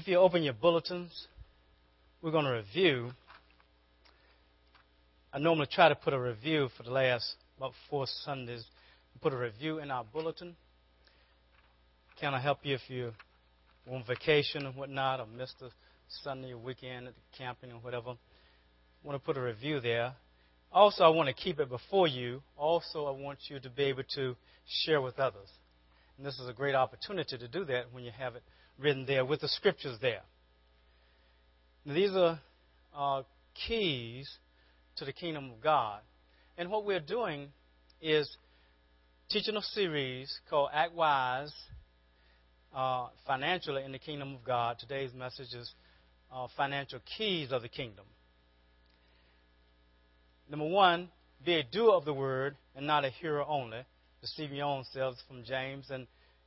If you open your bulletins, we're going to review. I normally try to put a review for the last about 4 Sundays. Put a review in our bulletin. Can I help you if you're on vacation and whatnot, or missed a Sunday or weekend at the camping or whatever? I want to put a review there. Also, I want to keep it before you. Also, I want you to be able to share with others. And this is a great opportunity to do that when you have it written there with the scriptures there. Now, these are keys to the kingdom of God. And what we're doing is teaching a series called Act Wise, Financially in the Kingdom of God. Today's message is Financial Keys of the Kingdom. Number 1, be a doer of the word and not a hearer only, deceiving your own selves, from James.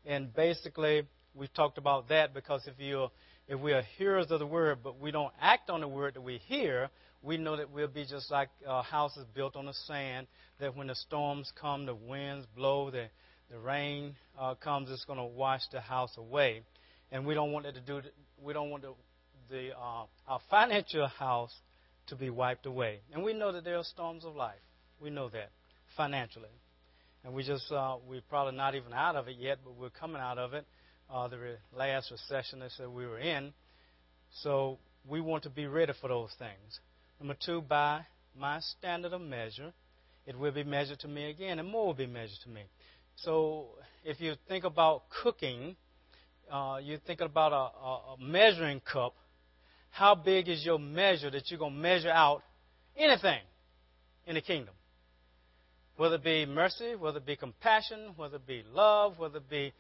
And basically, we've talked about that, because if we are hearers of the word but we don't act on the word that we hear, we know that we'll be just like houses built on the sand, that when the storms come, the winds blow, the rain comes, it's going to wash the house away. And we don't want it to do. We don't want our financial house to be wiped away. And we know that there are storms of life. We know that financially, and we're probably not even out of it yet, but we're coming out of it. The last recession they said we were in. So we want to be ready for those things. Number 2, by my standard of measure, it will be measured to me again, and more will be measured to me. So if you think about cooking, you're thinking about a measuring cup. How big is your measure that you're going to measure out anything in the kingdom? Whether it be mercy, whether it be compassion, whether it be love, whether it be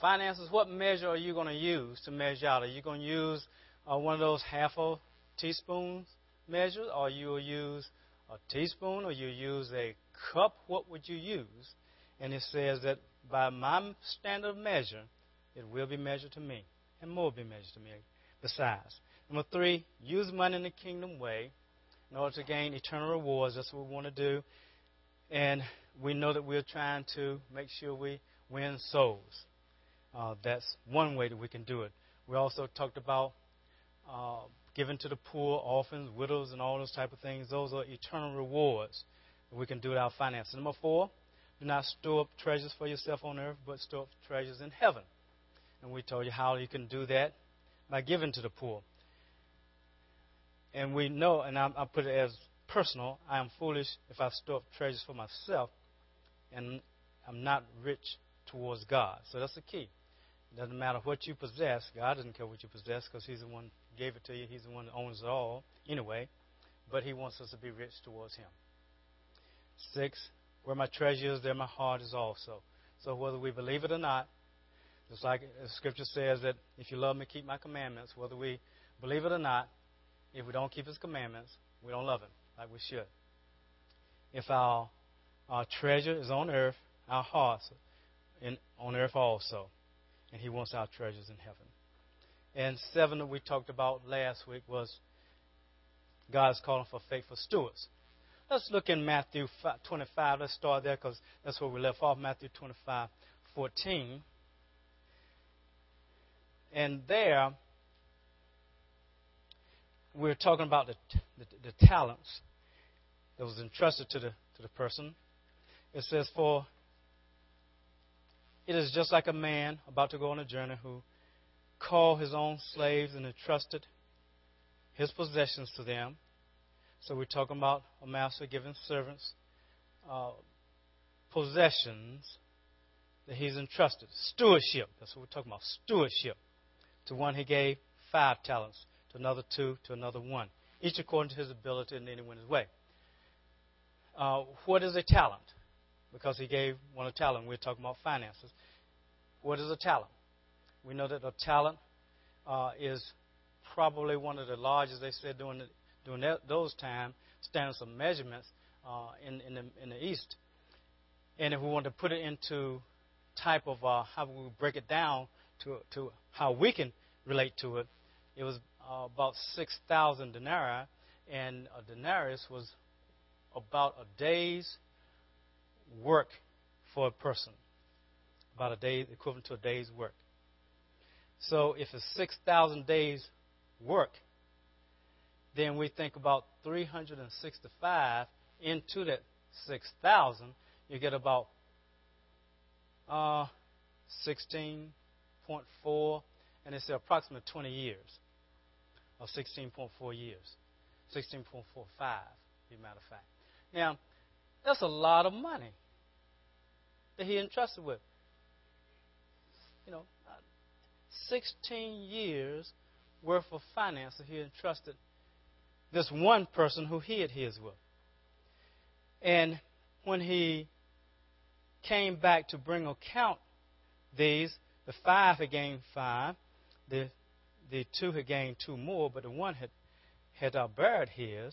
finances, what measure are you going to use to measure out? Are you going to use one of those half a teaspoon measures, or you'll use a teaspoon, or you'll use a cup? What would you use? And it says that by my standard of measure, it will be measured to me, and more will be measured to me besides. Number 3, use money in the kingdom way in order to gain eternal rewards. That's what we want to do. And we know that we're trying to make sure we win souls. That's one way that we can do it. We also talked about giving to the poor, orphans, widows, and all those type of things. Those are eternal rewards that we can do with our finances. Number 4, do not store up treasures for yourself on earth, but store up treasures in heaven. And we told you how you can do that by giving to the poor. And we know, and I put it as personal, I am foolish if I store up treasures for myself, and I'm not rich towards God. So that's the key. It doesn't matter what you possess. God doesn't care what you possess, because He's the one who gave it to you. He's the one that owns it all anyway. But He wants us to be rich towards Him. 6, where my treasure is, there my heart is also. So whether we believe it or not, just like the Scripture says that if you love me, keep my commandments. Whether we believe it or not, if we don't keep His commandments, we don't love Him like we should. If our treasure is on earth, our hearts on earth also. And He wants our treasures in heaven. And 7 that we talked about last week was God's calling for faithful stewards. Let's look in Matthew 25. Let's start there, because that's where we left off, Matthew 25:14. And there, we're talking about the talents that was entrusted to the person. It says, for it is just like a man about to go on a journey who called his own slaves and entrusted his possessions to them. So we're talking about a master giving servants possessions that he's entrusted. Stewardship. That's what we're talking about. Stewardship. To one he gave 5 talents, to another 2, to another 1. Each according to his ability, and then he went his way. What is a talent? Because he gave one a talent. We're talking about finances. What is a talent? We know that a talent is probably one of the largest, they said, during those time, standards of measurements in the East. And if we want to put it into type of how we break it down to how we can relate to it, it was about 6,000 denarii, and a denarius was about a day's work for a person, about a day equivalent to a day's work. So if it's 6,000 days work, then we think about 365 into that 6,000. You get about 16.4, and it's approximately 20 years of 16.4 years, 16.45, as a matter of fact. Now, that's a lot of money that he entrusted with. You know, 16 years worth of finance that he entrusted this one person who hid his with. And when he came back to bring account these, the five had gained five, the two had gained two more, but the one had buried his.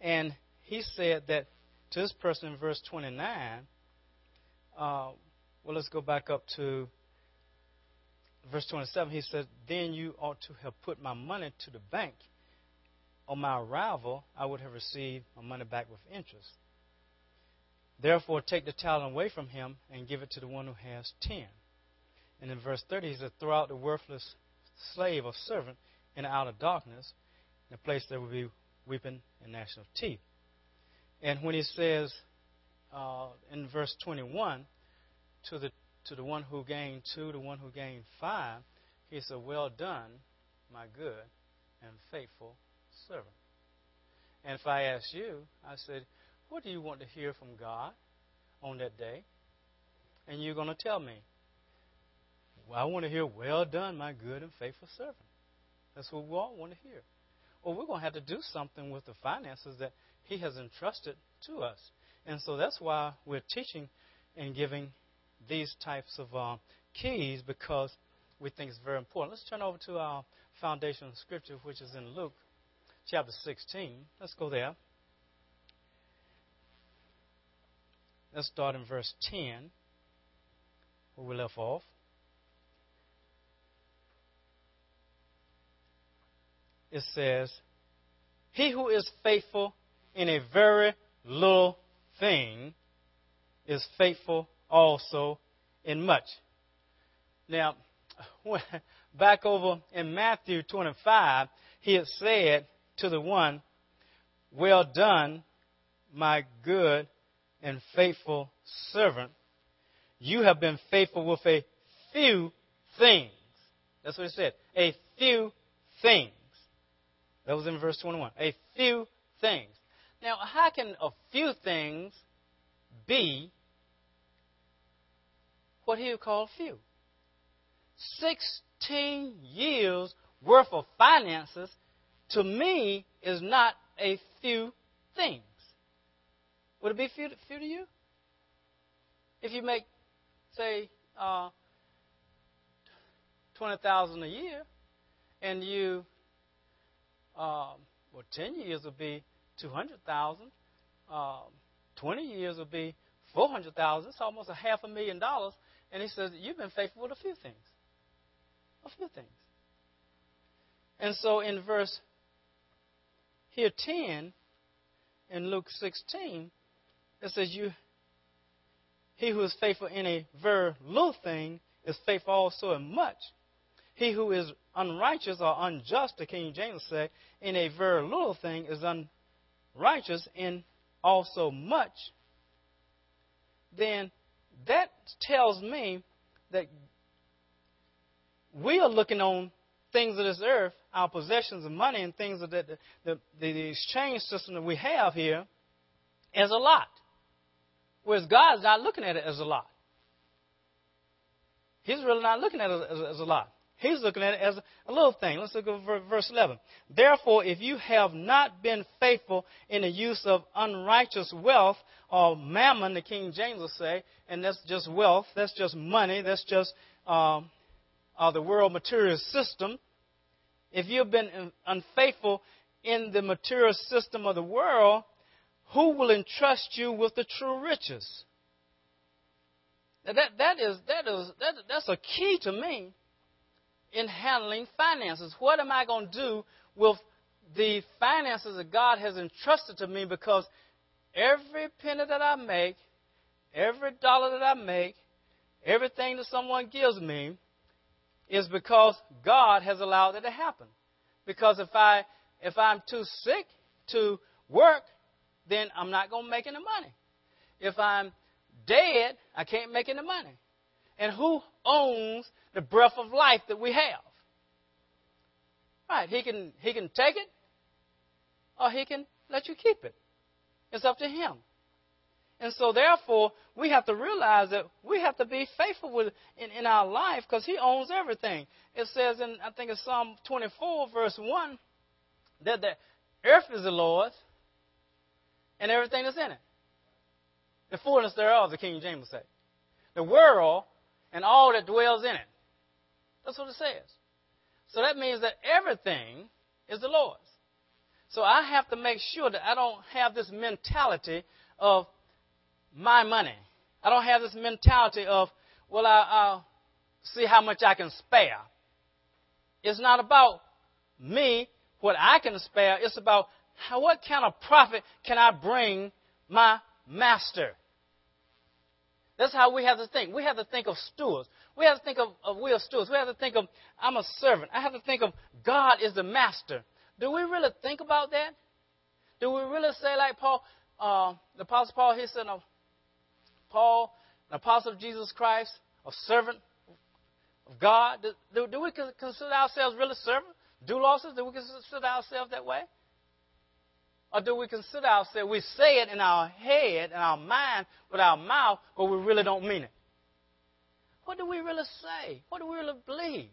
And he said that to this person in verse 29, well, let's go back up to verse 27. He said, "Then you ought to have put my money to the bank. On my arrival, I would have received my money back with interest. Therefore, take the talent away from him and give it to the one who has 10. And in verse 30, he said, "Throw out the worthless slave or servant in the outer darkness, in a place there will be weeping and gnashing of teeth." And when he says in verse 21, to the one who gained two, the one who gained five, he said, "Well done, my good and faithful servant." And if I asked you, I said, what do you want to hear from God on that day? And you're going to tell me, well, I want to hear, "Well done, my good and faithful servant." That's what we all want to hear. Well, we're going to have to do something with the finances that he has entrusted to us. And so that's why we're teaching and giving these types of keys, because we think it's very important. Let's turn over to our foundational scripture, which is in Luke chapter 16. Let's go there. Let's start in verse 10, where we left off. It says, "He who is faithful in a very little thing is faithful also in much." Now, back over in Matthew 25, he had said to the one, "Well done, my good and faithful servant, you have been faithful with a few things." That's what it said. A few things. That was in verse 21. A few things. Now, how can a few things be what he would call few? 16 years worth of finances, to me, is not a few things. Would it be few to you? If you make, say, $20,000 a year, and you, 10 years would be $200,000. 20 years would be $400,000. It's almost a $500,000. And he says, "You've been faithful with a few things." A few things. And so in verse here 10, in Luke 16, it says, "He who is faithful in a very little thing is faithful also in much. He who is unrighteous or unjust," the King James said, "in a very little thing is unrighteous in also much." Then that tells me that we are looking on things of this earth, our possessions of money and things of the exchange system that we have here, as a lot. Whereas God is not looking at it as a lot. He's really not looking at it as a lot. He's looking at it as a little thing. Let's look at verse 11. "Therefore, if you have not been faithful in the use of unrighteous wealth," or mammon, the King James will say, and that's just wealth, that's just money, that's just the world material system. If you've been unfaithful in the material system of the world, who will entrust you with the true riches? Now that's a key to me in handling finances. What am I going to do with the finances that God has entrusted to me? Because every penny that I make, every dollar that I make, everything that someone gives me is because God has allowed it to happen. Because if I'm too sick to work, then I'm not going to make any money. If I'm dead, I can't make any money. And who owns the breath of life that we have? Right, he can take it, or he can let you keep it. It's up to him. And so, therefore, we have to realize that we have to be faithful in our life because he owns everything. It says in, I think it's Psalm 24, verse 1, that the earth is the Lord's and everything that's in it. The fullness thereof, the King James said. The world and all that dwells in it. That's what it says. So that means that everything is the Lord's. So I have to make sure that I don't have this mentality of my money. I don't have this mentality of, well, I'll see how much I can spare. It's not about me, what I can spare. It's about what kind of profit can I bring my master. That's how we have to think. We have to think of stewards. We have to think of we are stewards. We have to think of I'm a servant. I have to think of God is the master. Do we really think about that? Do we really say like Paul, the Apostle Paul, he said, Paul, an apostle of Jesus Christ, a servant of God? Do we consider ourselves really servants? Doulos? Do we consider ourselves that way? Or do we consider ourselves, we say it in our head, in our mind, with our mouth, but we really don't mean it? What do we really say? What do we really believe?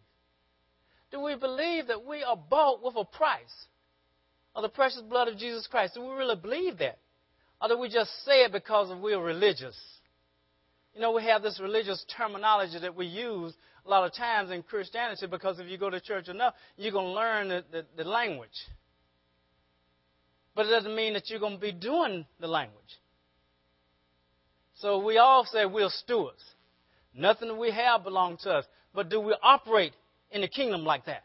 Do we believe that we are bought with a price of the precious blood of Jesus Christ? Do we really believe that? Or do we just say it because we're religious? You know, we have this religious terminology that we use a lot of times in Christianity because if you go to church enough, you're going to learn the language. But it doesn't mean that you're going to be doing the language. So we all say we're stewards. Nothing we have belongs to us. But do we operate in the kingdom like that?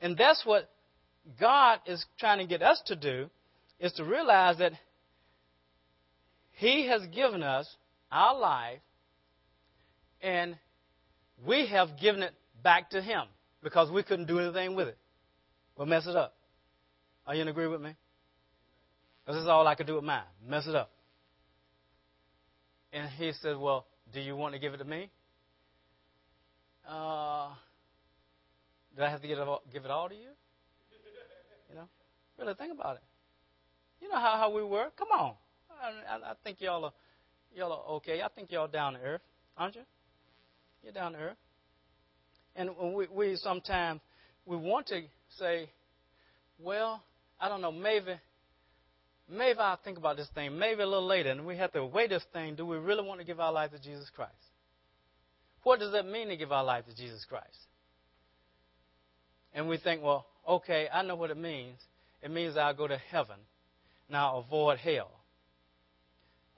And that's what God is trying to get us to do, is to realize that he has given us our life and we have given it back to him because we couldn't do anything with it. We'll mess it up. Are you in agree with me? This is all I could do with mine. Mess it up. And he said, well, do you want to give it to me? Do I have to give it all to you? You know, really think about it. You know how we were. Come on. I think y'all are okay. I think y'all down to earth, aren't you? You're down to earth. And we sometimes we want to say, well, I don't know, maybe I'll think about this thing, maybe a little later, and we have to weigh this thing. Do we really want to give our life to Jesus Christ? What does that mean to give our life to Jesus Christ? And we think, well, okay, I know what it means. It means I'll go to heaven, and I'll avoid hell.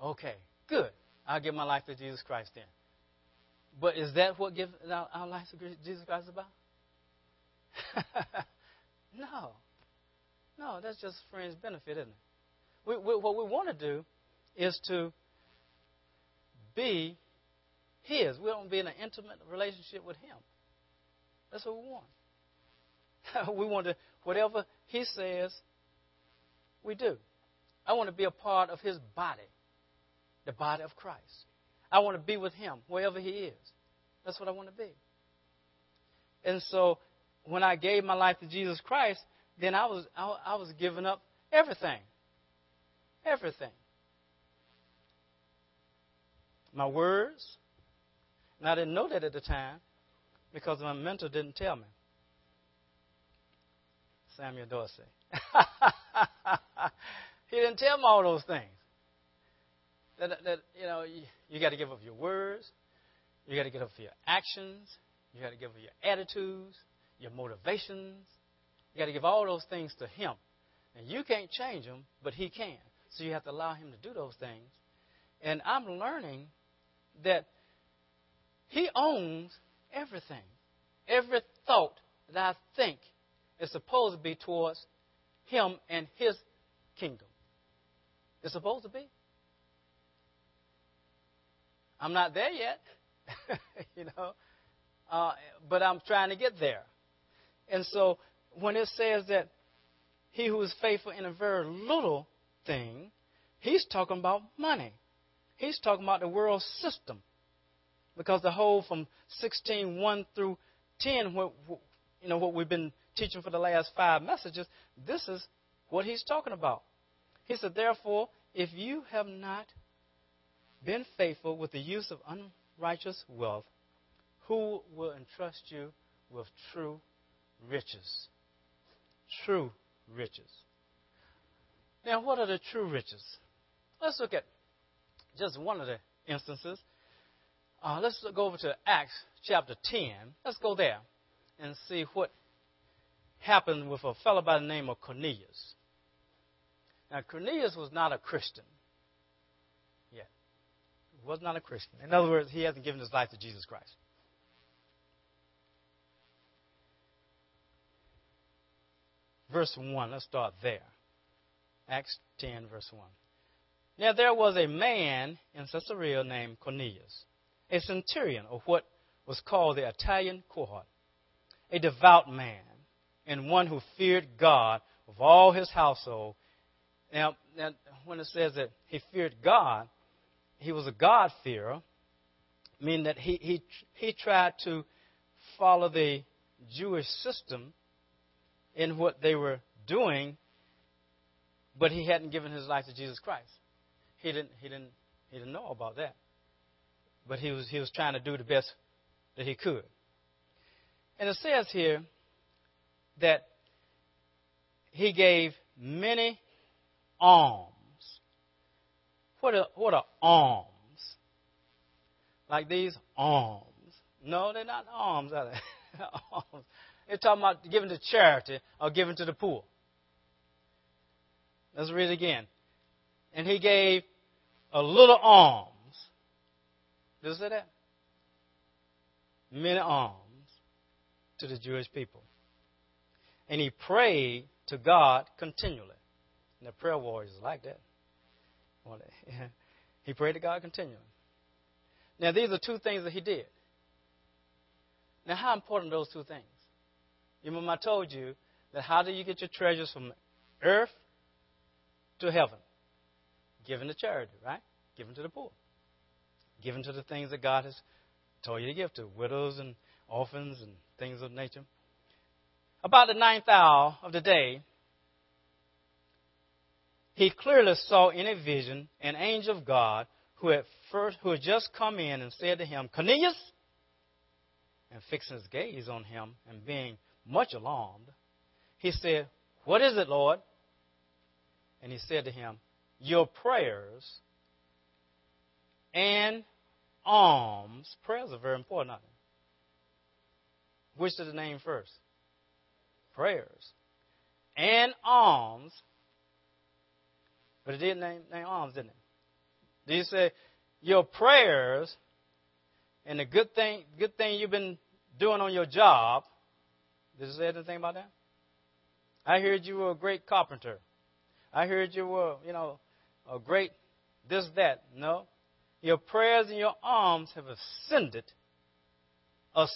Okay, good. I'll give my life to Jesus Christ then. But is that what giving our life to Jesus Christ is about? No. No, that's just friends' benefit, isn't it? What we want to do is to be his. We don't be in an intimate relationship with him. That's what we want. We want to, whatever he says, we do. I want to be a part of his body, the body of Christ. I want to be with him wherever he is. That's what I want to be. And so when I gave my life to Jesus Christ, then I was giving up everything. Everything. My words. And I didn't know that at the time because my mentor didn't tell me. Samuel Dorsey. He didn't tell me all those things. That you know, you got to give up your words. You got to give up your actions. You got to give up your attitudes, your motivations. You got to give all those things to him. And you can't change them, but he can. So you have to allow him to do those things. And I'm learning that he owns everything. Every thought that I think is supposed to be towards him and his kingdom. It's supposed to be. I'm not there yet. You know, but I'm trying to get there. And so when it says that he who is faithful in a very little thing, he's talking about money. He's talking about the world system. Because the whole from 16:1 through 10, what we've been teaching for the last 5 messages, this is what he's talking about. He said, therefore, if you have not been faithful with the use of unrighteous wealth, who will entrust you with true riches? True riches. Now, what are the true riches? Let's look at just one of the instances. Let's go over to Acts chapter 10. Let's go there and see what happened with a fellow by the name of Cornelius. Now, Cornelius was not a Christian yet. He was not a Christian. In other words, he hasn't given his life to Jesus Christ. Verse 1, let's start there. Acts 10, verse 1. Now, there was a man in Caesarea named Cornelius, a centurion of what was called the Italian cohort, a devout man, and one who feared God of all his household. Now, when it says that he feared God, he was a God-fearer, meaning that he tried to follow the Jewish system in what they were doing, but he hadn't given his life to Jesus Christ. He didn't know about that. But he was trying to do the best that he could. And it says here that he gave many alms. What are alms? Like these alms? No, they're not alms, are they? Alms. They're talking about giving to charity or giving to the poor. Let's read it again. And he gave a little alms. Did it say that? Many alms to the Jewish people. And he prayed to God continually. And the prayer warriors like that. He prayed to God continually. Now, these are two things that he did. Now, how important are those two things? You remember I told you that how do you get your treasures from earth to heaven? Giving to charity, right? Giving to the poor. Giving to the things that God has told you to give to, widows and orphans and things of nature. About the 9th hour of the day, he clearly saw in a vision an angel of God who had just come in and said to him, Cornelius, and fixing his gaze on him and being much alarmed, he said, What is it, Lord? And he said to him, Your prayers and alms. Prayers are very important, aren't they? Which is the name first? Prayers. And alms. But it did name alms, didn't it? Did he say, your prayers and the good thing you've been doing on your job? Did it say anything about that? I heard you were a great carpenter. I heard you were, a great this, that. No. Your prayers and your alms have ascended. Now,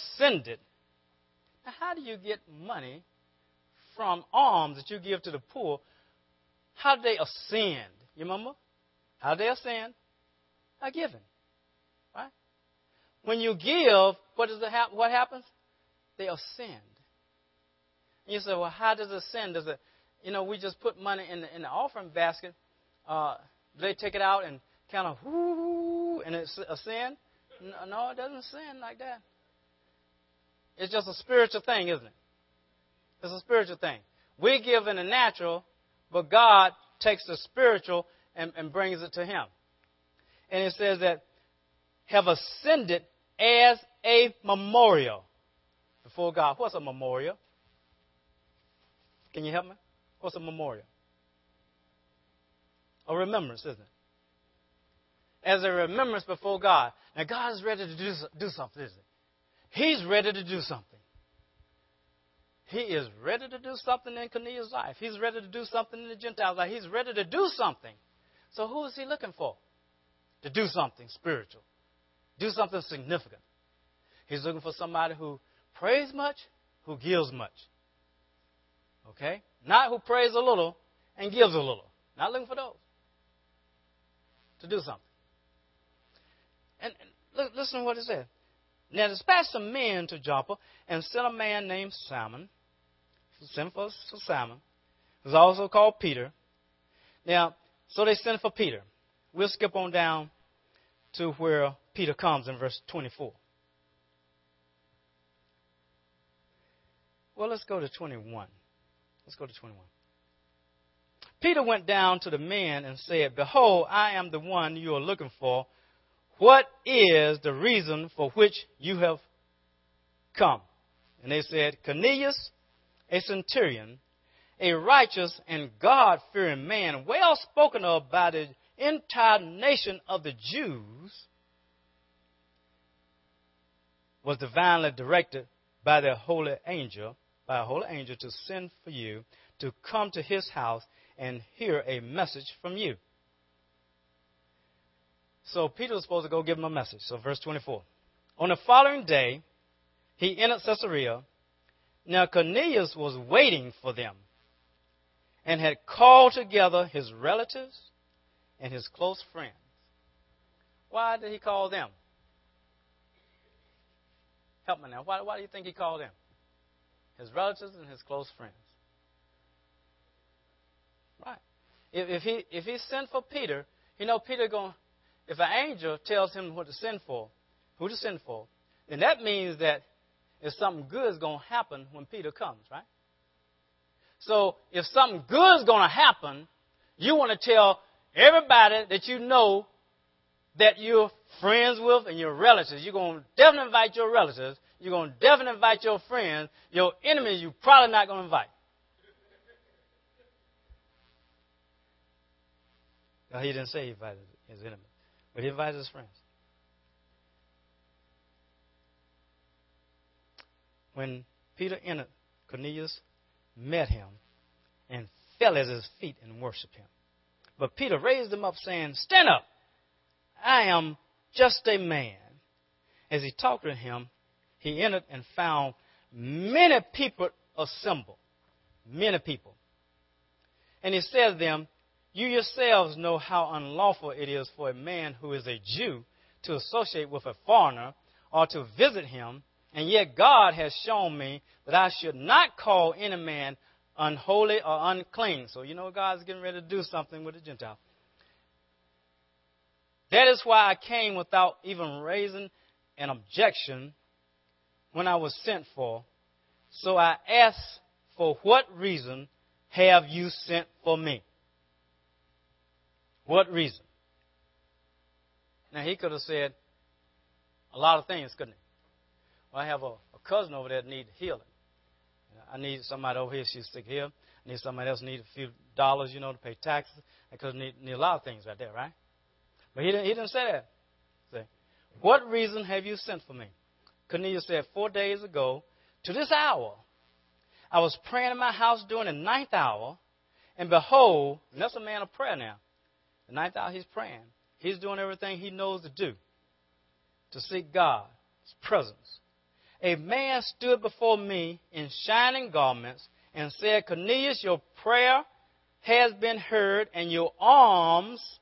how do you get money from alms that you give to the poor? How do they ascend? You remember? How do they ascend? By giving. Right? When you give, what happens? They ascend. And you say, well, how does it ascend? Does it, we just put money in the offering basket. They take it out and kind of and it's a sin? No, it doesn't sin like that. It's just a spiritual thing, isn't it? It's a spiritual thing. We give in the natural, but God takes the spiritual and brings it to him. And it says that have ascended as a memorial before God. What's a memorial? Can you help me? What's a memorial? A remembrance, isn't it? As a remembrance before God. Now, God is ready to do something, isn't he? He's ready to do something. He is ready to do something in Cornelius' life. He's ready to do something in the Gentiles' life. He's ready to do something. So who is he looking for? To do something spiritual. Do something significant. He's looking for somebody who prays much, who gives much. Okay? Not who prays a little and gives a little. Not looking for those to do something. And look, listen to what it says. Now dispatch some men to Joppa and sent a man named Simon. Sent for Simon, who's also called Peter. Now, so they sent for Peter. We'll skip on down to where Peter comes in verse 24. Well, let's go to 21. Let's go to 21. Peter went down to the men and said, "Behold, I am the one you are looking for. What is the reason for which you have come?" And they said, "Cornelius, a centurion, a righteous and God-fearing man, well spoken of by the entire nation of the Jews, was divinely directed by the holy angel, to send for you to come to his house and hear a message from you." So Peter was supposed to go give him a message. So verse 24. On the following day, he entered Caesarea. Now Cornelius was waiting for them and had called together his relatives and his close friends. Why did he call them? Help me now. Why do you think he called them? His relatives and his close friends. Right. If he sent for Peter, you know Peter going. If an angel tells him what to send for, who to send for, then that means that if something good is going to happen when Peter comes, right? So if something good is going to happen, you want to tell everybody that you know that you're friends with and your relatives. You're going to definitely invite your relatives. You're going to definitely invite your friends. Your enemies you're probably not going to invite. Now, he didn't say he invited his enemies, but he invited his friends. When Peter entered, Cornelius met him and fell at his feet and worshiped him. But Peter raised him up, saying, "Stand up. I am just a man." As he talked with him, he entered and found many people assembled. Many people. And he said to them, "You yourselves know how unlawful it is for a man who is a Jew to associate with a foreigner or to visit him. And yet God has shown me that I should not call any man unholy or unclean." So you know God's getting ready to do something with the Gentile. "That is why I came without even raising an objection when I was sent for. So I ask, for what reason have you sent for me?" What reason? Now he could have said a lot of things, couldn't he? "Well, I have a cousin over there that needs healing. I need somebody over here. She's sick here. I need somebody else. Need a few dollars, you know, to pay taxes. I could need a lot of things right there, right?" But he didn't say that. He said, "What reason have you sent for me?" Cornelius said, "4 days ago, to this hour, I was praying in my house during the ninth hour, and behold," and that's a man of prayer now. The ninth hour he's praying. He's doing everything he knows to do to seek God's presence. "A man stood before me in shining garments and said, 'Cornelius, your prayer has been heard and your alms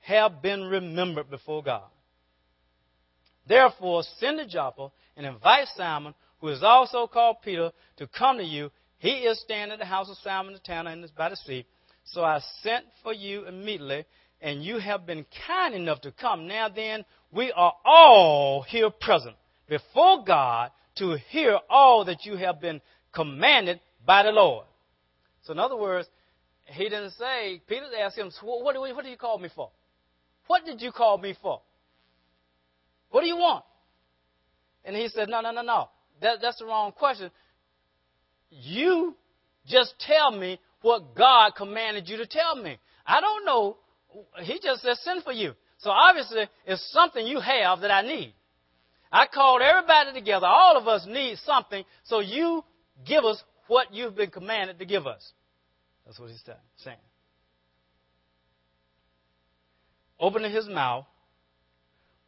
have been remembered before God. Therefore, send to Joppa and invite Simon, who is also called Peter, to come to you. He is standing at the house of Simon the tanner and is by the sea. So I sent for you immediately, and you have been kind enough to come. Now then, we are all here present before God to hear all that you have been commanded by the Lord.'" So in other words, he didn't say, Peter asked him, what do you call me for? What did you call me for? What do you want? And he said, no. That's the wrong question. You just tell me what God commanded you to tell me. I don't know. He just said, send for you. So obviously, it's something you have that I need. I called everybody together. All of us need something. So you give us what you've been commanded to give us. That's what he's saying. Opening his mouth,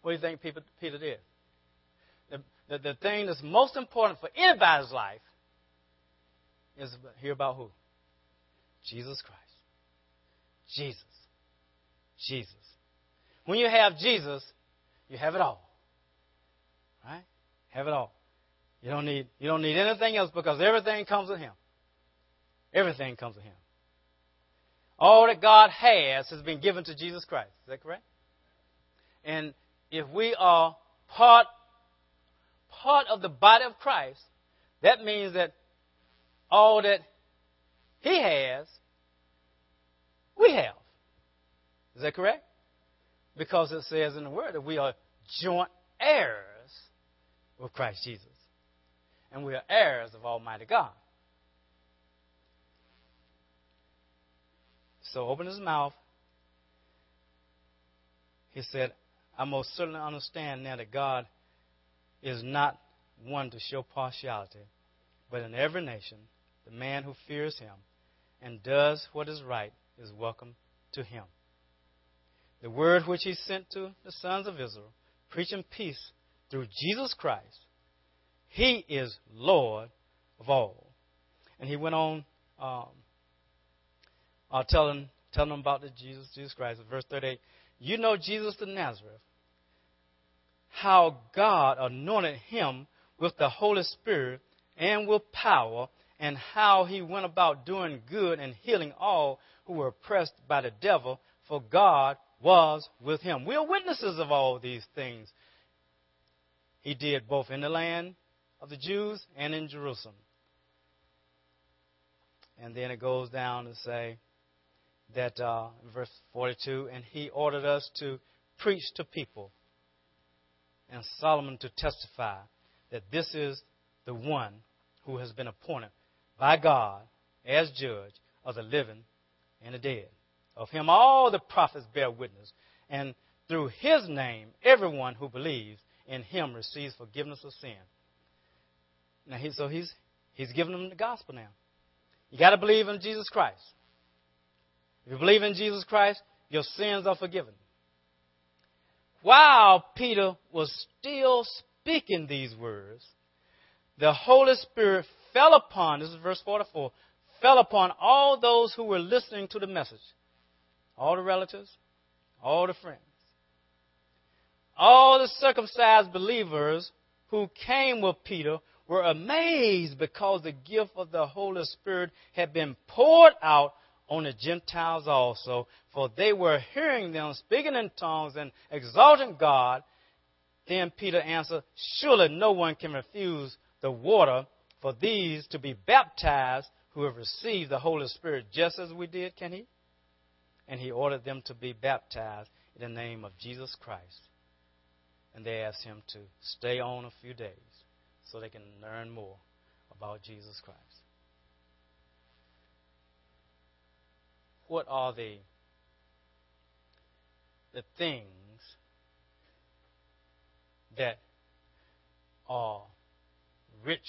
what do you think Peter did? that the thing that's most important for anybody's life is hear about who? Jesus Christ. Jesus. Jesus. When you have Jesus, you have it all. Right? Have it all. You don't need anything else because everything comes with him. Everything comes with him. All that God has been given to Jesus Christ. Is that correct? And if we are part of the body of Christ, that means that all that he has, we have. Is that correct? Because it says in the Word that we are joint heirs with Christ Jesus. And we are heirs of Almighty God. So open his mouth. He said, I most certainly understand now that God is not one to show partiality, but in every nation, the man who fears him and does what is right is welcome to him. The word which he sent to the sons of Israel, preaching peace through Jesus Christ, he is Lord of all. And he went on telling them about the Jesus Christ. Verse 38, you know Jesus the Nazareth, how God anointed him with the Holy Spirit and with power, and how he went about doing good and healing all who were oppressed by the devil, for God was with him. We are witnesses of all these things he did both in the land of the Jews and in Jerusalem. And then it goes down to say that, verse 42, and he ordered us to preach to people and Solomon to testify that this is the one who has been appointed by God as judge of the living and the dead. Of him all the prophets bear witness, and through his name everyone who believes in him receives forgiveness of sin. Now, he's giving them the gospel now. You got to believe in Jesus Christ. If you believe in Jesus Christ, your sins are forgiven. While Peter was still speaking these words, the Holy Spirit fell upon, this is verse 44, fell upon all those who were listening to the message. All the relatives, all the friends, all the circumcised believers who came with Peter were amazed because the gift of the Holy Spirit had been poured out on the Gentiles also, for they were hearing them speaking in tongues and exalting God. Then Peter answered, surely no one can refuse the water for these to be baptized who have received the Holy Spirit just as we did, can he? And he ordered them to be baptized in the name of Jesus Christ. And they asked him to stay on a few days so they can learn more about Jesus Christ. What are the things that are rich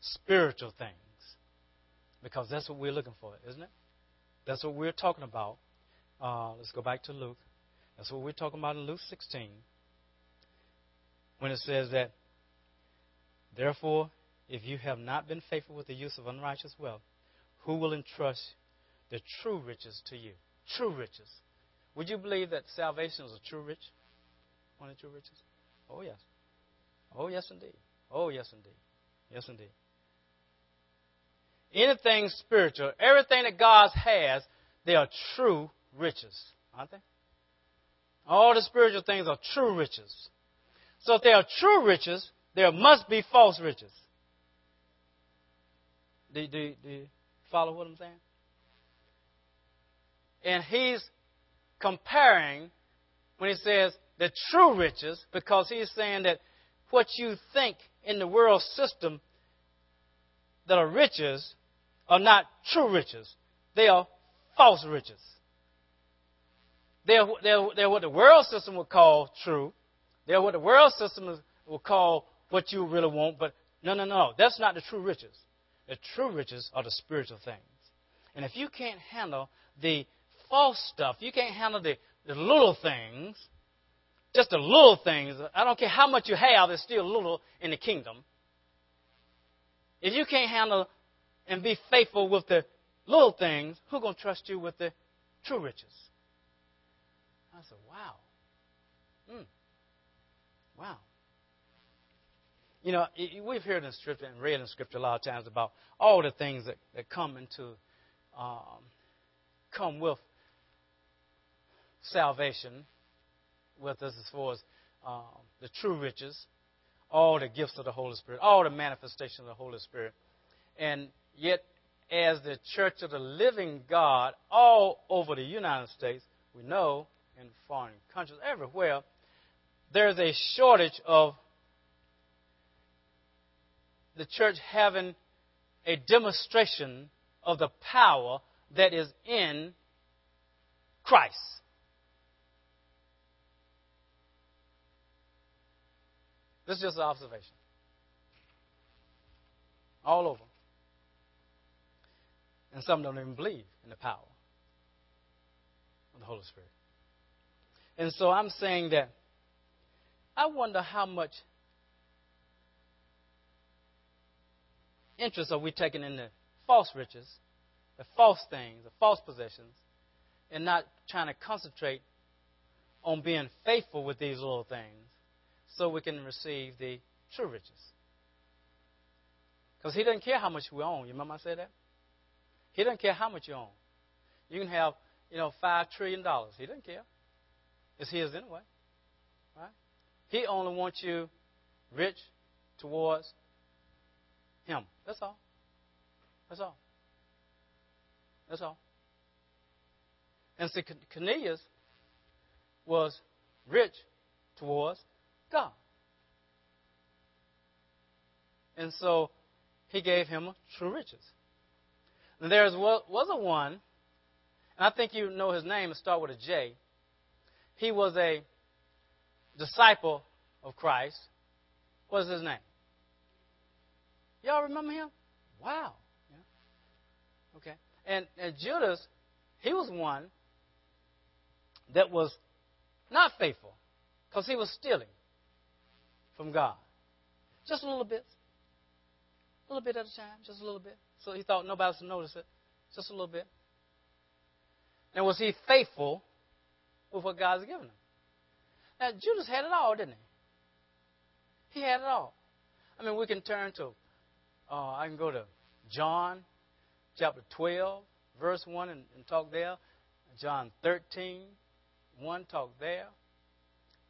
spiritual things? Because that's what we're looking for, isn't it? That's what we're talking about. Let's go back to Luke. That's what we're talking about in Luke 16. When it says that, therefore, if you have not been faithful with the use of unrighteous wealth, who will entrust the true riches to you? True riches. Would you believe that salvation is a true rich? One of the true riches? Oh, yes. Oh, yes, indeed. Oh, yes, indeed. Yes, indeed. Anything spiritual, everything that God has, they are true riches, aren't they? All the spiritual things are true riches. So if they are true riches, there must be false riches. Do you follow what I'm saying? And he's comparing when he says the true riches, because he's saying that what you think in the world system that are riches are not true riches. They are false riches. They're what the world system would call true. They're what the world system will call what you really want. But no. That's not the true riches. The true riches are the spiritual things. And if you can't handle the false stuff, you can't handle the little things, just the little things. I don't care how much you have, it's still little in the kingdom. If you can't handle and be faithful with the little things, who's going to trust you with the true riches? I said, wow. Wow. You know, we've heard in Scripture and read in Scripture a lot of times about all the things that come with salvation with us as far as the true riches, all the gifts of the Holy Spirit, all the manifestations of the Holy Spirit. And yet, as the Church of the Living God all over the United States, we know in foreign countries, everywhere, there's a shortage of the church having a demonstration of the power that is in Christ. This is just an observation. All over. And some don't even believe in the power of the Holy Spirit. And so I'm saying that I wonder how much interest are we taking in the false riches, the false things, the false possessions, and not trying to concentrate on being faithful with these little things so we can receive the true riches. Because he doesn't care how much we own. You remember I said that? He doesn't care how much you own. You can have, $5 trillion. He doesn't care. It's his anyway. Right? He only wants you rich towards him. That's all. That's all. That's all. And so Cornelius was rich towards God. And so he gave him true riches. And there was a one, and I think you know his name, it starts with a J. He was a disciple of Christ. What's his name? Y'all remember him? Wow. Yeah. Okay. And Judas, he was one that was not faithful because he was stealing from God. Just a little bit. A little bit at a time. Just a little bit. So he thought nobody else would notice it. Just a little bit. And was he faithful with what God's given him? Now, Judas had it all, didn't he? He had it all. I mean, we can turn to, I can go to John chapter 12, verse 1, and talk there. John 13, 1, talk there.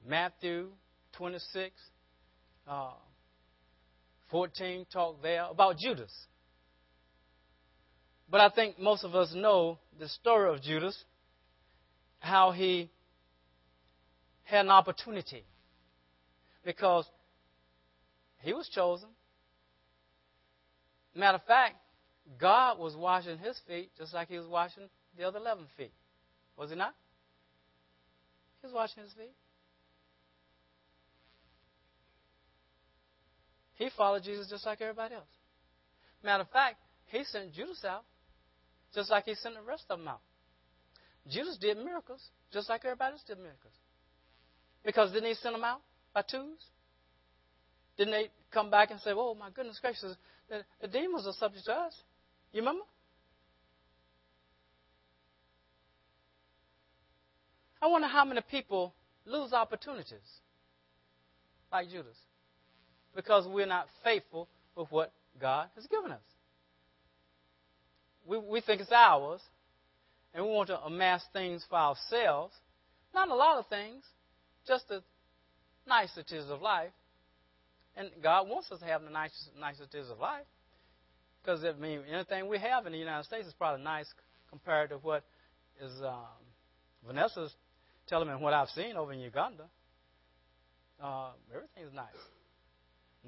Matthew 26, 14, talk there about Judas. But I think most of us know the story of Judas, how he had an opportunity because he was chosen. Matter of fact, God was washing his feet just like he was washing the other 11 feet. Was he not? He was washing his feet. He followed Jesus just like everybody else. Matter of fact, he sent Judas out just like he sent the rest of them out. Judas did miracles just like everybody else did miracles. Because didn't he send them out by twos? Didn't they come back and say, oh, my goodness gracious, the demons are subject to us? You remember? I wonder how many people lose opportunities like Judas because we're not faithful with what God has given us. We think it's ours, and we want to amass things for ourselves. Not a lot of things, just the niceties of life. And God wants us to have the niceties of life. Because, I mean, anything we have in the United States is probably nice compared to what is Vanessa's telling me and what I've seen over in Uganda. Everything's nice.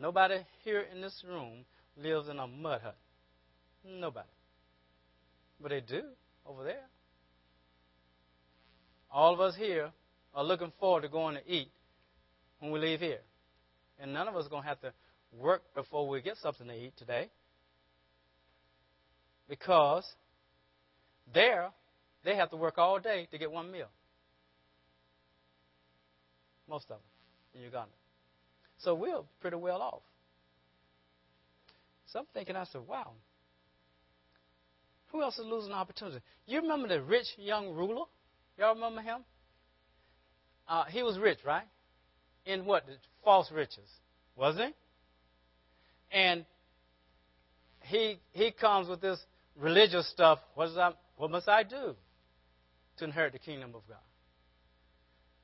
Nobody here in this room lives in a mud hut. Nobody. But they do over there. All of us here are looking forward to going to eat when we leave here. And none of us are going to have to work before we get something to eat today. Because there, they have to work all day to get one meal. most of them in Uganda. So we're pretty well off. So I'm thinking, I said, wow, who else is losing opportunity? You remember the rich young ruler? Y'all remember him? He was rich, right? In what? The false riches, wasn't he? And he comes with this religious stuff. What must I do to inherit the kingdom of God?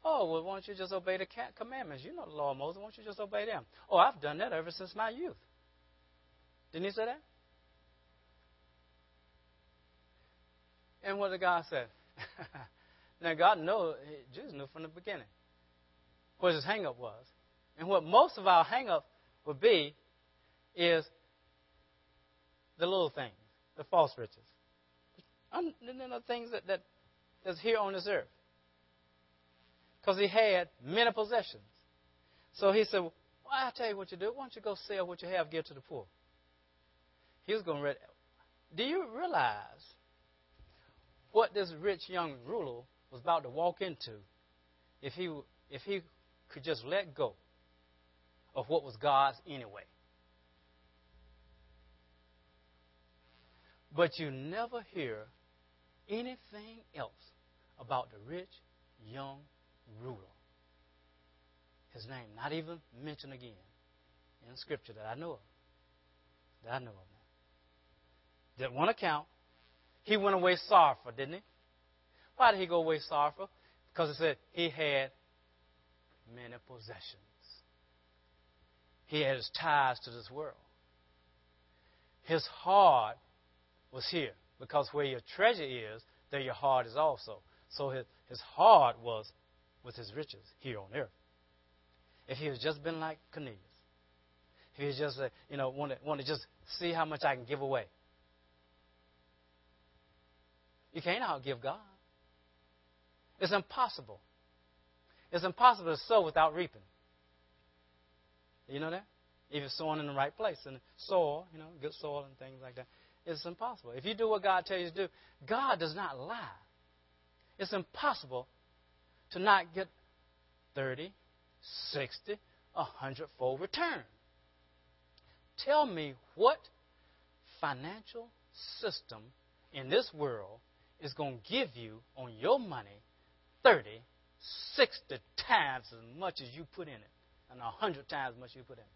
Oh, well, won't you just obey the commandments? You know the law of Moses. Won't you just obey them? Oh, I've done that ever since my youth. Didn't he say that? And what did God say? Now, God knew, Jews knew from the beginning what his hang-up was. And what most of our hang-up would be is the little things, the false riches, the things that's here on this earth. Because he had many possessions. So he said, well, I'll tell you what you do. Why don't you go sell what you have, give to the poor? He was going to read. Do you realize what this rich young ruler was about to walk into if he could just let go of what was God's anyway? But you never hear anything else about the rich young ruler. His name, not even mentioned again in Scripture that I know of. That one account, he went away sorrowful, didn't he? Why did he go away sorrowful? Because it said he had many possessions. He had his ties to this world. His heart was here, because where your treasure is, there your heart is also. So his heart was with his riches here on earth. If he had just been like Cornelius, if he had just wanted to just see how much I can give away. You can't outgive God. It's impossible. It's impossible to sow without reaping. You know that? If you're sowing in the right place, and soil, good soil and things like that. It's impossible. If you do what God tells you to do, God does not lie. It's impossible to not get 30, 60, 100-fold return. Tell me what financial system in this world is going to give you on your money 30, 60 times as much as you put in it, and 100 times as much as you put in it.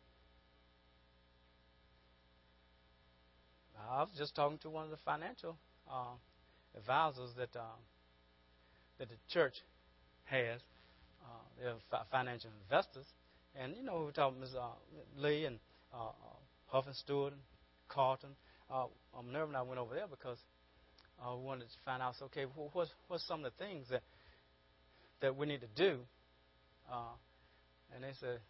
I was just talking to one of the financial advisors that the church has. They're financial investors, and we were talking Ms. Lee and Huff and Stewart and Carlton. Minerva and I went over there because we wanted to find out, okay, what's some of the things that we need to do? And they said,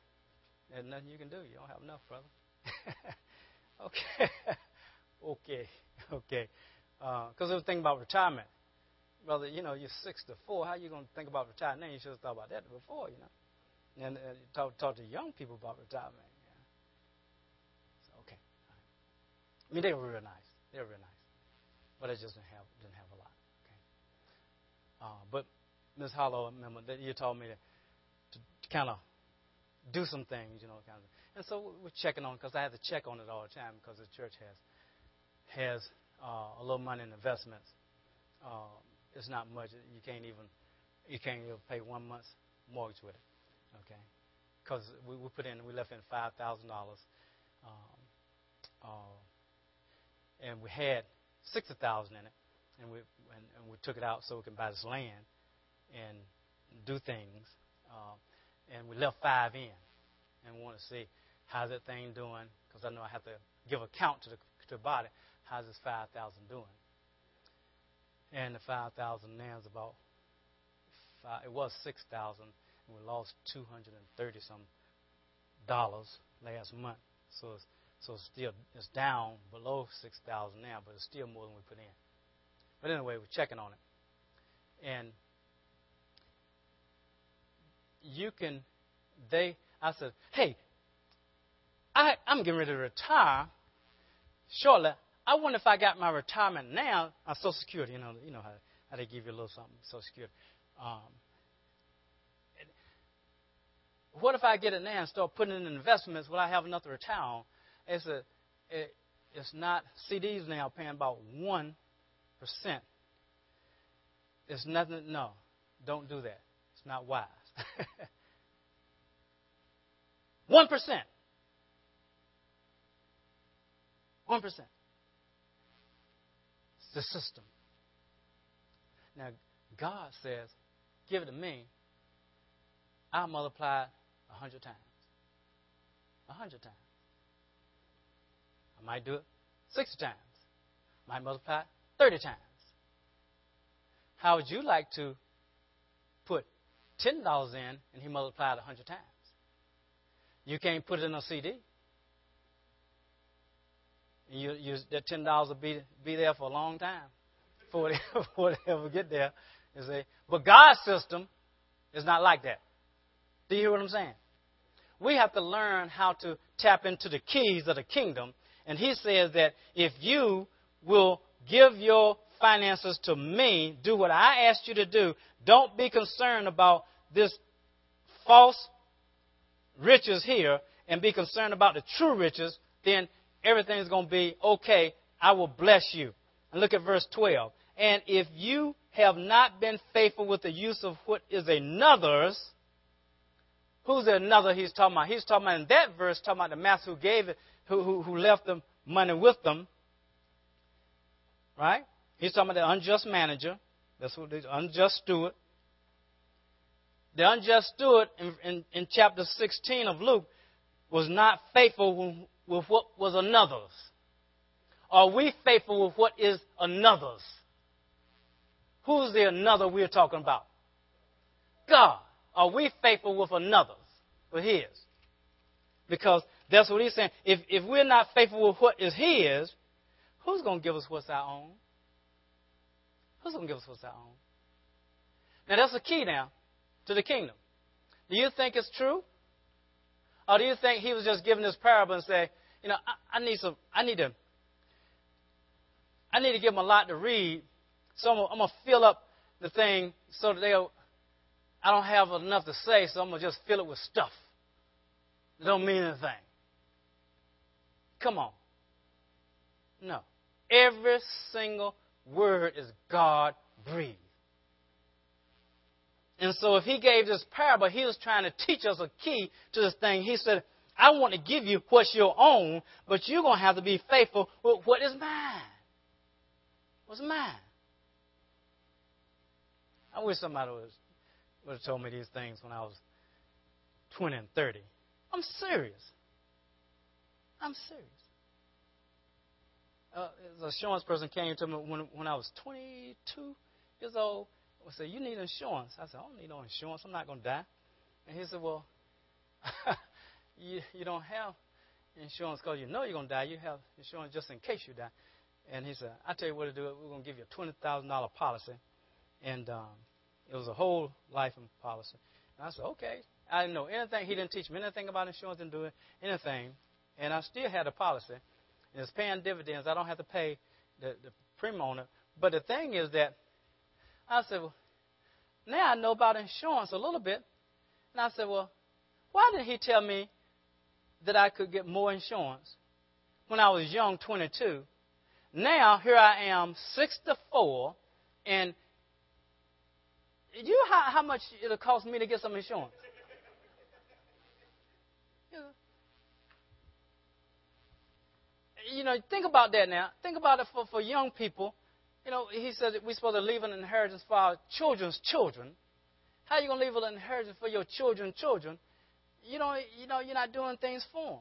there's nothing you can do. You don't have enough, brother. Okay. Because it was thinking about retirement. Brother, you're 64. How are you going to think about retirement? Now you should have thought about that before, And talk to young people about retirement. Yeah. So, okay. I mean, they were real nice. But I just didn't have a lot. Okay. But Ms. Hollow, remember that you told me to kind of do some things, And so we're checking on, because I have to check on it all the time, because the church has a little money in investments. It's not much. You can't even pay 1 month's mortgage with it. Okay. Because we left in $5,000. And we had $60,000 in it, and we took it out so we can buy this land and do things. And we left 5 in, and we want to see how's that thing doing, because I know I have to give account to the body. How's this 5,000 doing? And the 5,000 now is about it was 6,000, and we lost $230 last month. So it's down below 6,000 now, but it's still more than we put in. But anyway, we're checking on it, and you can. I said, hey, I'm getting ready to retire shortly. I wonder if I got my retirement now on Social Security. You know how they give you a little something, Social Security. what if I get it now and start putting in investments when I have enough to retire on? It's not CDs now paying about 1%. It's nothing. No, don't do that. It's not wise. 1%. 1%. It's the system. Now, God says, give it to me. I'll multiply it 100 times. 100 times. I might do it 60 times. I might multiply it 30 times. How would you like to put $10 in and he multiplied 100 times? You can't put it in a CD. That $10 will be there for a long time before they ever get there. You see? But God's system is not like that. Do you hear what I'm saying? We have to learn how to tap into the keys of the kingdom. And he says that if you will give your finances to me, do what I asked you to do, don't be concerned about this false riches here and be concerned about the true riches, then everything's going to be okay. I will bless you. And look at verse 12. And if you have not been faithful with the use of what is another's, who's another he's talking about? He's talking about in that verse, talking about the master who gave it, who left the money with them. Right? He's talking about the unjust manager. That's what the unjust steward. The unjust steward in chapter 16 of Luke was not faithful with what was another's. Are we faithful with what is another's? Who's the another we're talking about? God. Are we faithful with another's, with his? Because that's what he's saying. If we're not faithful with what is his, who's going to give us what's our own? Who's going to give us what's our own? Now, that's the key now to the kingdom. Do you think it's true? Or do you think he was just giving this parable and say, you know, I need to give them a lot to read, so I'm going to fill up the thing so that I don't have enough to say, so I'm going to just fill it with stuff. It don't mean anything. Come on. No. Every single word is God breathed. And so if he gave this parable, he was trying to teach us a key to this thing. He said, I want to give you what's your own, but you're going to have to be faithful with what is mine. What's mine? I wish somebody would have told me these things when I was 20 and 30. I'm serious. I'm serious. An insurance person came to me when I was 22 years old. I said, you need insurance. I said, I don't need no insurance. I'm not going to die. And he said, well, you don't have insurance because you know you're going to die. You have insurance just in case you die. And he said, I'll tell you what to do. We're going to give you a $20,000 policy. And it was a whole life policy. And I said, okay. I didn't know anything. He didn't teach me anything about insurance, didn't do anything. And I still had a policy. And it's paying dividends. I don't have to pay the premium on it. But the thing is that I said, well, now I know about insurance a little bit. And I said, well, why didn't he tell me that I could get more insurance when I was young, 22? Now, here I am, 64, and you how much it'll cost me to get some insurance? You know, think about that now. Think about it for young people. You know, he said that we're supposed to leave an inheritance for our children's children. How are you going to leave an inheritance for your children's children? You know, you're not doing things for them.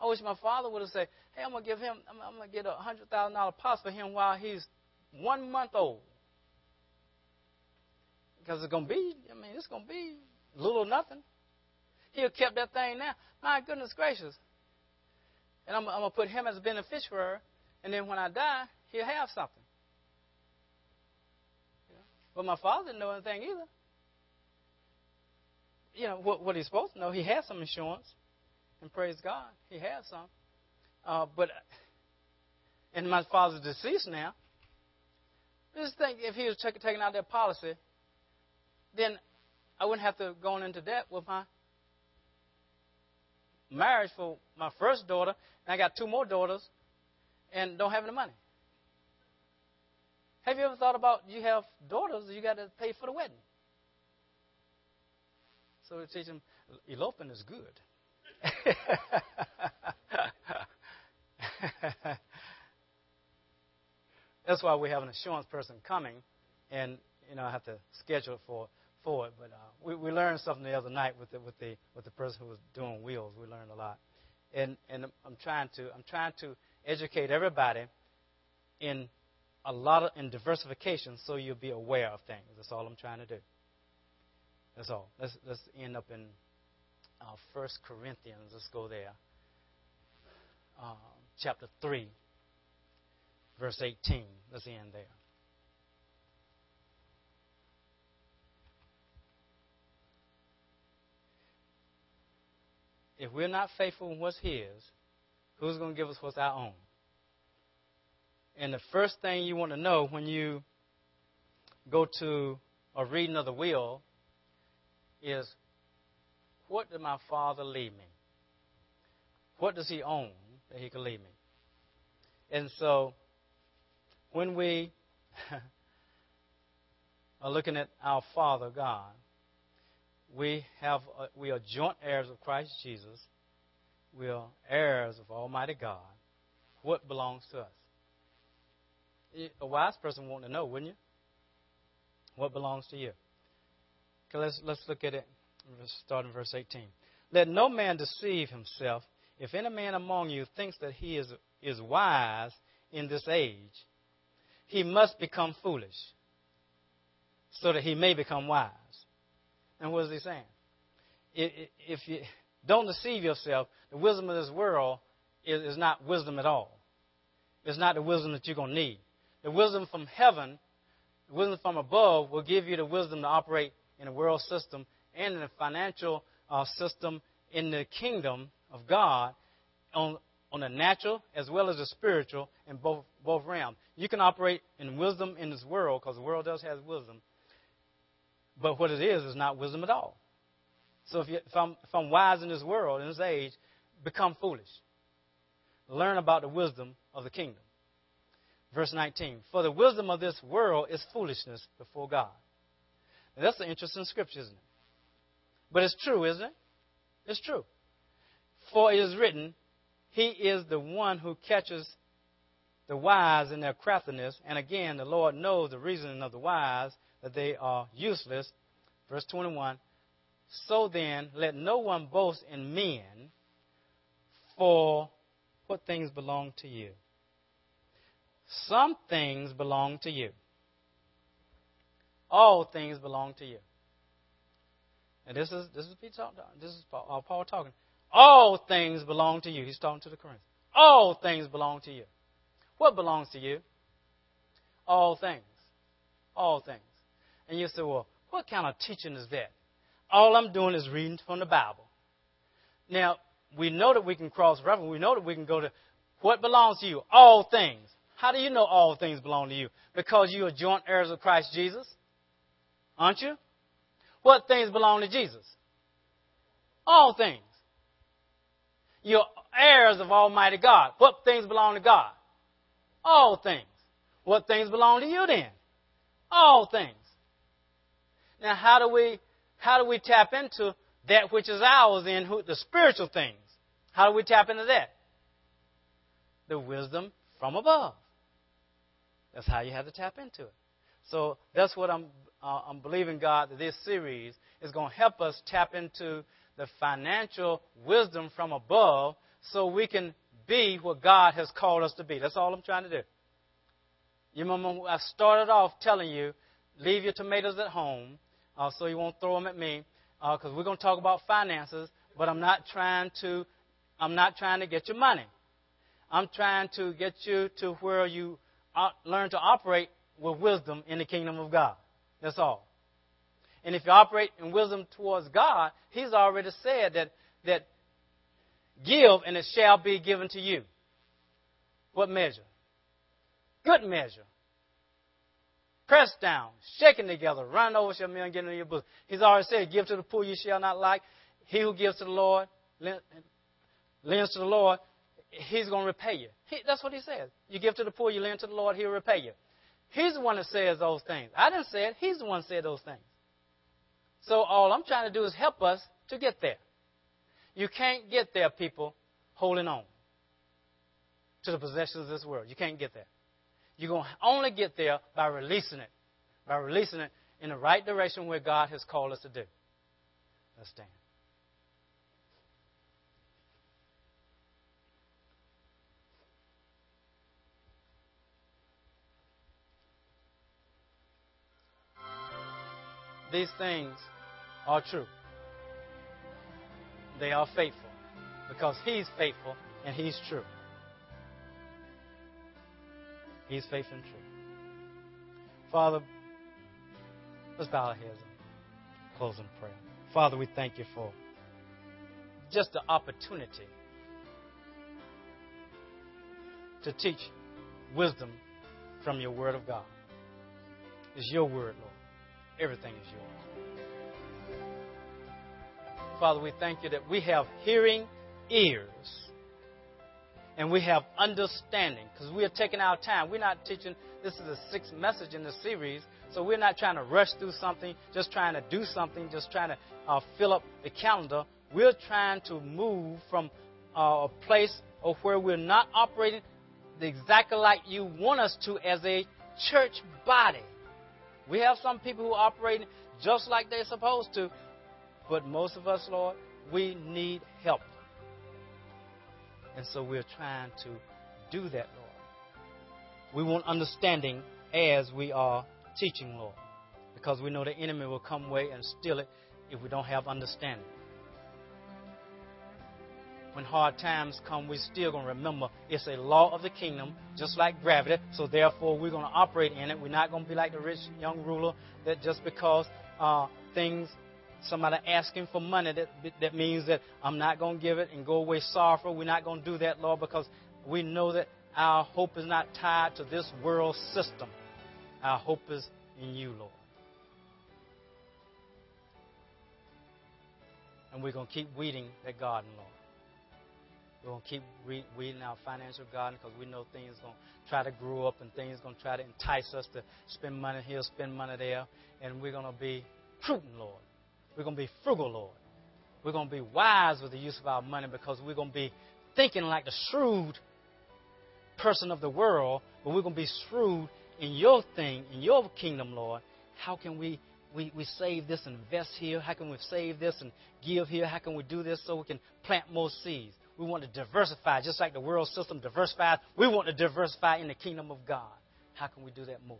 I wish my father would have said, hey, I'm going to get a $100,000 policy for him while he's 1 month old. Because it's going to be little or nothing. He'll kept that thing now. My goodness gracious. And I'm going to put him as a beneficiary, and then when I die, he'll have something. You know? But my father didn't know anything either. You know, what he's supposed to know, he has some insurance, and praise God, he has some. And my father's deceased now. Just think if he was taking out that policy, then I wouldn't have to go on into debt with my marriage for my first daughter, and I got two more daughters, and don't have any money. Have you ever thought about you have daughters, you got to pay for the wedding? So we teach them, eloping is good. That's why we have an insurance person coming, and I have to schedule for it. But we learned something the other night with the person who was doing wheels. We learned a lot, and I'm trying to educate everybody in diversification, so you'll be aware of things. That's all I'm trying to do. That's all. Let's end up in 1 Corinthians. Let's go there. Chapter 3, verse 18. Let's end there. If we're not faithful in what's His, who's going to give us what's our own? And the first thing you want to know when you go to a reading of the will is, what did my Father leave me? What does He own that He can leave me? And so when we are looking at our Father God, we are joint heirs of Christ Jesus. We are heirs of Almighty God. What belongs to us? A wise person wants to know, wouldn't you? What belongs to you? Okay, let's look at it. Let's start in verse 18. Let no man deceive himself. If any man among you thinks that he is wise in this age, he must become foolish, so that he may become wise. And what is he saying? If you don't deceive yourself, the wisdom of this world is not wisdom at all. It's not the wisdom that you're going to need. The wisdom from heaven, the wisdom from above, will give you the wisdom to operate in the world system and in the financial system in the kingdom of God, on the natural as well as the spiritual, in both realms. You can operate in wisdom in this world, because the world does have wisdom. But what it is not wisdom at all. So if I'm wise in this world, in this age, become foolish. Learn about the wisdom of the kingdom. Verse 19, for the wisdom of this world is foolishness before God. Now that's an interesting scripture, isn't it? But it's true, isn't it? It's true. For it is written, He is the one who catches the wise in their craftiness. And again, the Lord knows the reasoning of the wise, that they are useless. Verse 21, so then let no one boast in men, for what things belong to you? Some things belong to you. All things belong to you. And this is Paul talking. All things belong to you. He's talking to the Corinthians. All things belong to you. What belongs to you? All things. All things. And you say, well, what kind of teaching is that? All I'm doing is reading from the Bible. Now, we know that we can cross-reference. We know that we can go to what belongs to you? All things. How do you know all things belong to you? Because you are joint heirs of Christ Jesus, aren't you? What things belong to Jesus? All things. You're heirs of Almighty God. What things belong to God? All things. What things belong to you then? All things. Now, how do we tap into that which is ours in the spiritual things? How do we tap into that? The wisdom from above. That's how you have to tap into it. So that's what I'm believing God that this series is going to help us tap into the financial wisdom from above, so we can be what God has called us to be. That's all I'm trying to do. You remember I started off telling you, leave your tomatoes at home, so you won't throw them at me, because we're going to talk about finances. But I'm not trying to get your money. I'm trying to get you to where you learn to operate with wisdom in the kingdom of God. That's all. And if you operate in wisdom towards God, He's already said that give and it shall be given to you. What measure? Good measure. Pressed down, shaken together, run over shall men get into your bosom. He's already said, give to the poor, you shall not lack. He who gives to the Lord lends to the Lord, he's going to repay you. That's what he says. You give to the poor, you lend to the Lord, he'll repay you. He's the one that says those things. I didn't say it. He's the one that said those things. So all I'm trying to do is help us to get there. You can't get there, people, holding on to the possessions of this world. You can't get there. You're going to only get there by releasing it. By releasing it in the right direction where God has called us to do. Let's stand. These things are true. They are faithful because he's faithful and he's true. He's faithful and true. Father, let's bow our heads and close in prayer. Father, we thank you for just the opportunity to teach wisdom from your word of God. It's your word, Lord. Everything is yours. Father, we thank you that we have hearing ears and we have understanding because we are taking our time. We're not teaching. This is the sixth message in the series, so we're not trying to rush through something, just trying to do something, just trying to fill up the calendar. We're trying to move from a place of where we're not operating exactly like you want us to as a church body. We have some people who are operating just like they're supposed to, but most of us, Lord, we need help. And so we're trying to do that, Lord. We want understanding as we are teaching, Lord, because we know the enemy will come away and steal it if we don't have understanding. When hard times come, we're still going to remember it's a law of the kingdom, just like gravity. So therefore, we're going to operate in it. We're not going to be like the rich young ruler that just because things, somebody asking for money, that means that I'm not going to give it and go away sorrowful. We're not going to do that, Lord, because we know that our hope is not tied to this world system. Our hope is in you, Lord. And we're going to keep weeding that garden, Lord. We're going to keep weeding our financial garden because we know things are going to try to grow up and things are going to try to entice us to spend money here, spend money there. And we're going to be prudent, Lord. We're going to be frugal, Lord. We're going to be wise with the use of our money because we're going to be thinking like the shrewd person of the world, but we're going to be shrewd in your thing, in your kingdom, Lord. How can we save this and invest here? How can we save this and give here? How can we do this so we can plant more seeds? We want to diversify, just like the world system diversifies. We want to diversify in the kingdom of God. How can we do that more?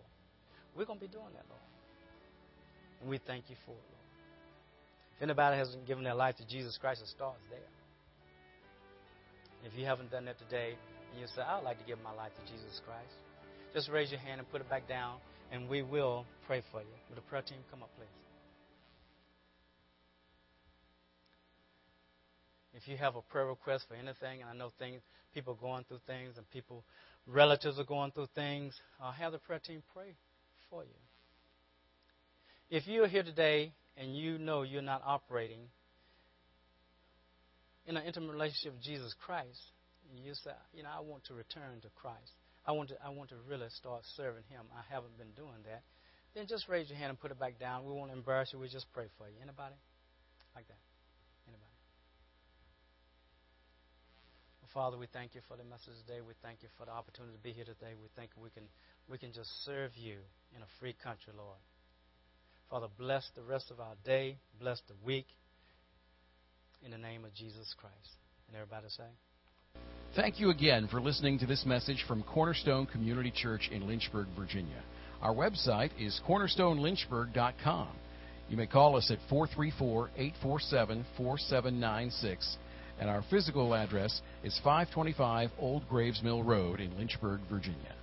We're going to be doing that, Lord. And we thank you for it, Lord. If anybody hasn't given their life to Jesus Christ, it starts there. If you haven't done that today, and you say, I would like to give my life to Jesus Christ, just raise your hand and put it back down, and we will pray for you. Will the prayer team come up, please? If you have a prayer request for anything, and I know things, people are going through things and people, relatives are going through things, have the prayer team pray for you. If you're here today and you know you're not operating in an intimate relationship with Jesus Christ, and you say, I want to return to Christ. I want to really start serving him. I haven't been doing that. Then just raise your hand and put it back down. We won't embarrass you. We'll just pray for you. Anybody? Like that. Father, we thank you for the message today. We thank you for the opportunity to be here today. We think we can just serve you in a free country, Lord. Father, bless the rest of our day. Bless the week. In the name of Jesus Christ. And everybody say. Thank you again for listening to this message from Cornerstone Community Church in Lynchburg, Virginia. Our website is cornerstonelynchburg.com. You may call us at 434-847-4796. And our physical address is 525 Old Graves Mill Road in Lynchburg, Virginia.